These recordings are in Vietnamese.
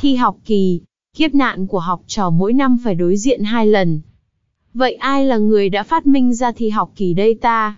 Thi học kỳ, kiếp nạn của học trò mỗi năm phải đối diện 2 lần. Vậy ai là người đã phát minh ra thi học kỳ đây ta?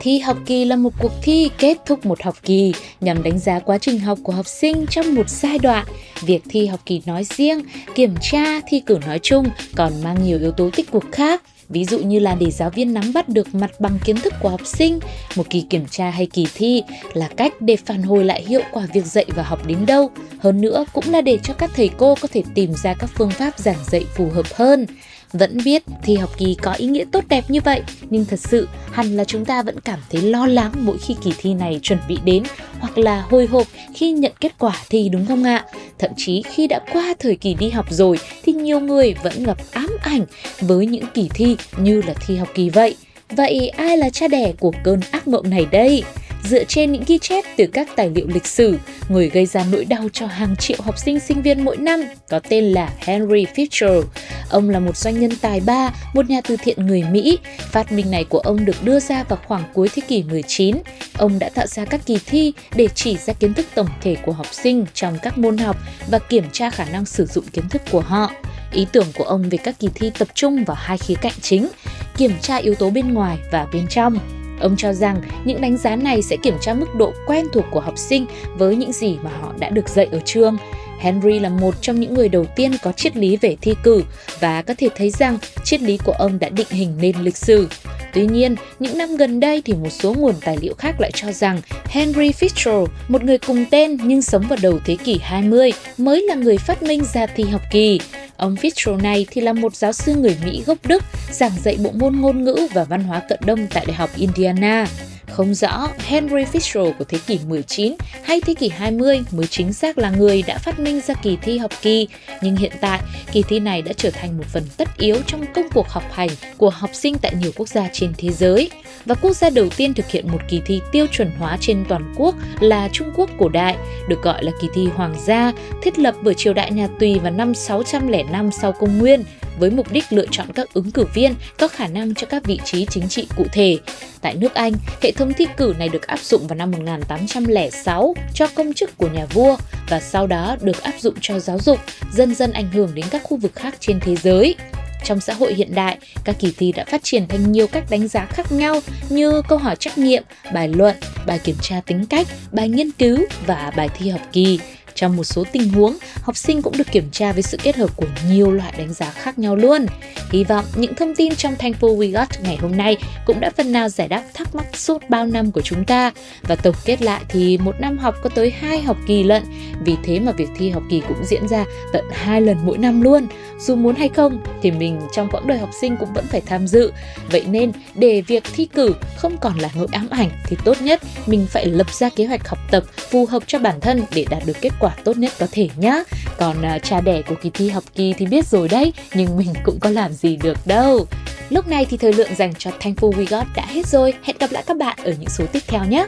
Thi học kỳ là một cuộc thi kết thúc một học kỳ nhằm đánh giá quá trình học của học sinh trong một giai đoạn. Việc thi học kỳ nói riêng, kiểm tra, thi cử nói chung còn mang nhiều yếu tố tích cực khác. Ví dụ như là để giáo viên nắm bắt được mặt bằng kiến thức của học sinh, một kỳ kiểm tra hay kỳ thi là cách để phản hồi lại hiệu quả việc dạy và học đến đâu. Hơn nữa cũng là để cho các thầy cô có thể tìm ra các phương pháp giảng dạy phù hợp hơn. Vẫn biết thi học kỳ có ý nghĩa tốt đẹp như vậy, nhưng thật sự hẳn là chúng ta vẫn cảm thấy lo lắng mỗi khi kỳ thi này chuẩn bị đến, hoặc là hồi hộp khi nhận kết quả thi, đúng không ạ? Thậm chí khi đã qua thời kỳ đi học rồi thì nhiều người vẫn gặp ám ảnh với những kỳ thi như là thi học kỳ vậy. Vậy ai là cha đẻ của cơn ác mộng này đây? Dựa trên những ghi chép từ các tài liệu lịch sử, người gây ra nỗi đau cho hàng triệu học sinh sinh viên mỗi năm có tên là Henry Fischel. Ông là một doanh nhân tài ba, một nhà từ thiện người Mỹ. Phát minh này của ông được đưa ra vào khoảng cuối thế kỷ 19. Ông đã tạo ra các kỳ thi để chỉ ra kiến thức tổng thể của học sinh trong các môn học và kiểm tra khả năng sử dụng kiến thức của họ. Ý tưởng của ông về các kỳ thi tập trung vào 2 khía cạnh chính: kiểm tra yếu tố bên ngoài và bên trong. Ông cho rằng những đánh giá này sẽ kiểm tra mức độ quen thuộc của học sinh với những gì mà họ đã được dạy ở trường. Henry là một trong những người đầu tiên có triết lý về thi cử và có thể thấy rằng triết lý của ông đã định hình nên lịch sử. Tuy nhiên, những năm gần đây thì một số nguồn tài liệu khác lại cho rằng Henry Fitzgerald, một người cùng tên nhưng sống vào đầu thế kỷ 20, mới là người phát minh ra thi học kỳ. Ông Fitzgerald này thì là một giáo sư người Mỹ gốc Đức, giảng dạy bộ môn ngôn ngữ và văn hóa cận đông tại Đại học Indiana. Không rõ Henry Fischel của thế kỷ 19 hay thế kỷ 20 mới chính xác là người đã phát minh ra kỳ thi học kỳ, nhưng hiện tại, kỳ thi này đã trở thành một phần tất yếu trong công cuộc học hành của học sinh tại nhiều quốc gia trên thế giới. Và quốc gia đầu tiên thực hiện một kỳ thi tiêu chuẩn hóa trên toàn quốc là Trung Quốc cổ đại, được gọi là kỳ thi Hoàng gia, thiết lập bởi triều đại nhà Tùy vào năm 605 sau Công nguyên, với mục đích lựa chọn các ứng cử viên có khả năng cho các vị trí chính trị cụ thể. Tại nước Anh, hệ thống thi cử này được áp dụng vào năm 1806 cho công chức của nhà vua và sau đó được áp dụng cho giáo dục, dần dần ảnh hưởng đến các khu vực khác trên thế giới. Trong xã hội hiện đại, các kỳ thi đã phát triển thành nhiều cách đánh giá khác nhau như câu hỏi trắc nghiệm, bài luận, bài kiểm tra tính cách, bài nghiên cứu và bài thi học kỳ. Trong một số tình huống, học sinh cũng được kiểm tra với sự kết hợp của nhiều loại đánh giá khác nhau luôn. Hy vọng những thông tin trong Thánh Phở WeGot ngày hôm nay cũng đã phần nào giải đáp thắc mắc suốt bao năm của chúng ta. Và tổng kết lại thì một năm học có tới 2 học kỳ lận, vì thế mà việc thi học kỳ cũng diễn ra tận 2 lần mỗi năm luôn. Dù muốn hay không thì mình trong quãng đời học sinh cũng vẫn phải tham dự. Vậy nên để việc thi cử không còn là nỗi ám ảnh thì tốt nhất mình phải lập ra kế hoạch học tập phù hợp cho bản thân để đạt được kết quả tốt nhất có thể nhé. Còn cha đẻ của kỳ thi học kỳ thì biết rồi đấy, nhưng mình cũng có làm gì được đâu. Lúc này thì thời lượng dành cho Thánh Phở WeGot đã hết rồi. Hẹn gặp lại các bạn ở những số tiếp theo nhé.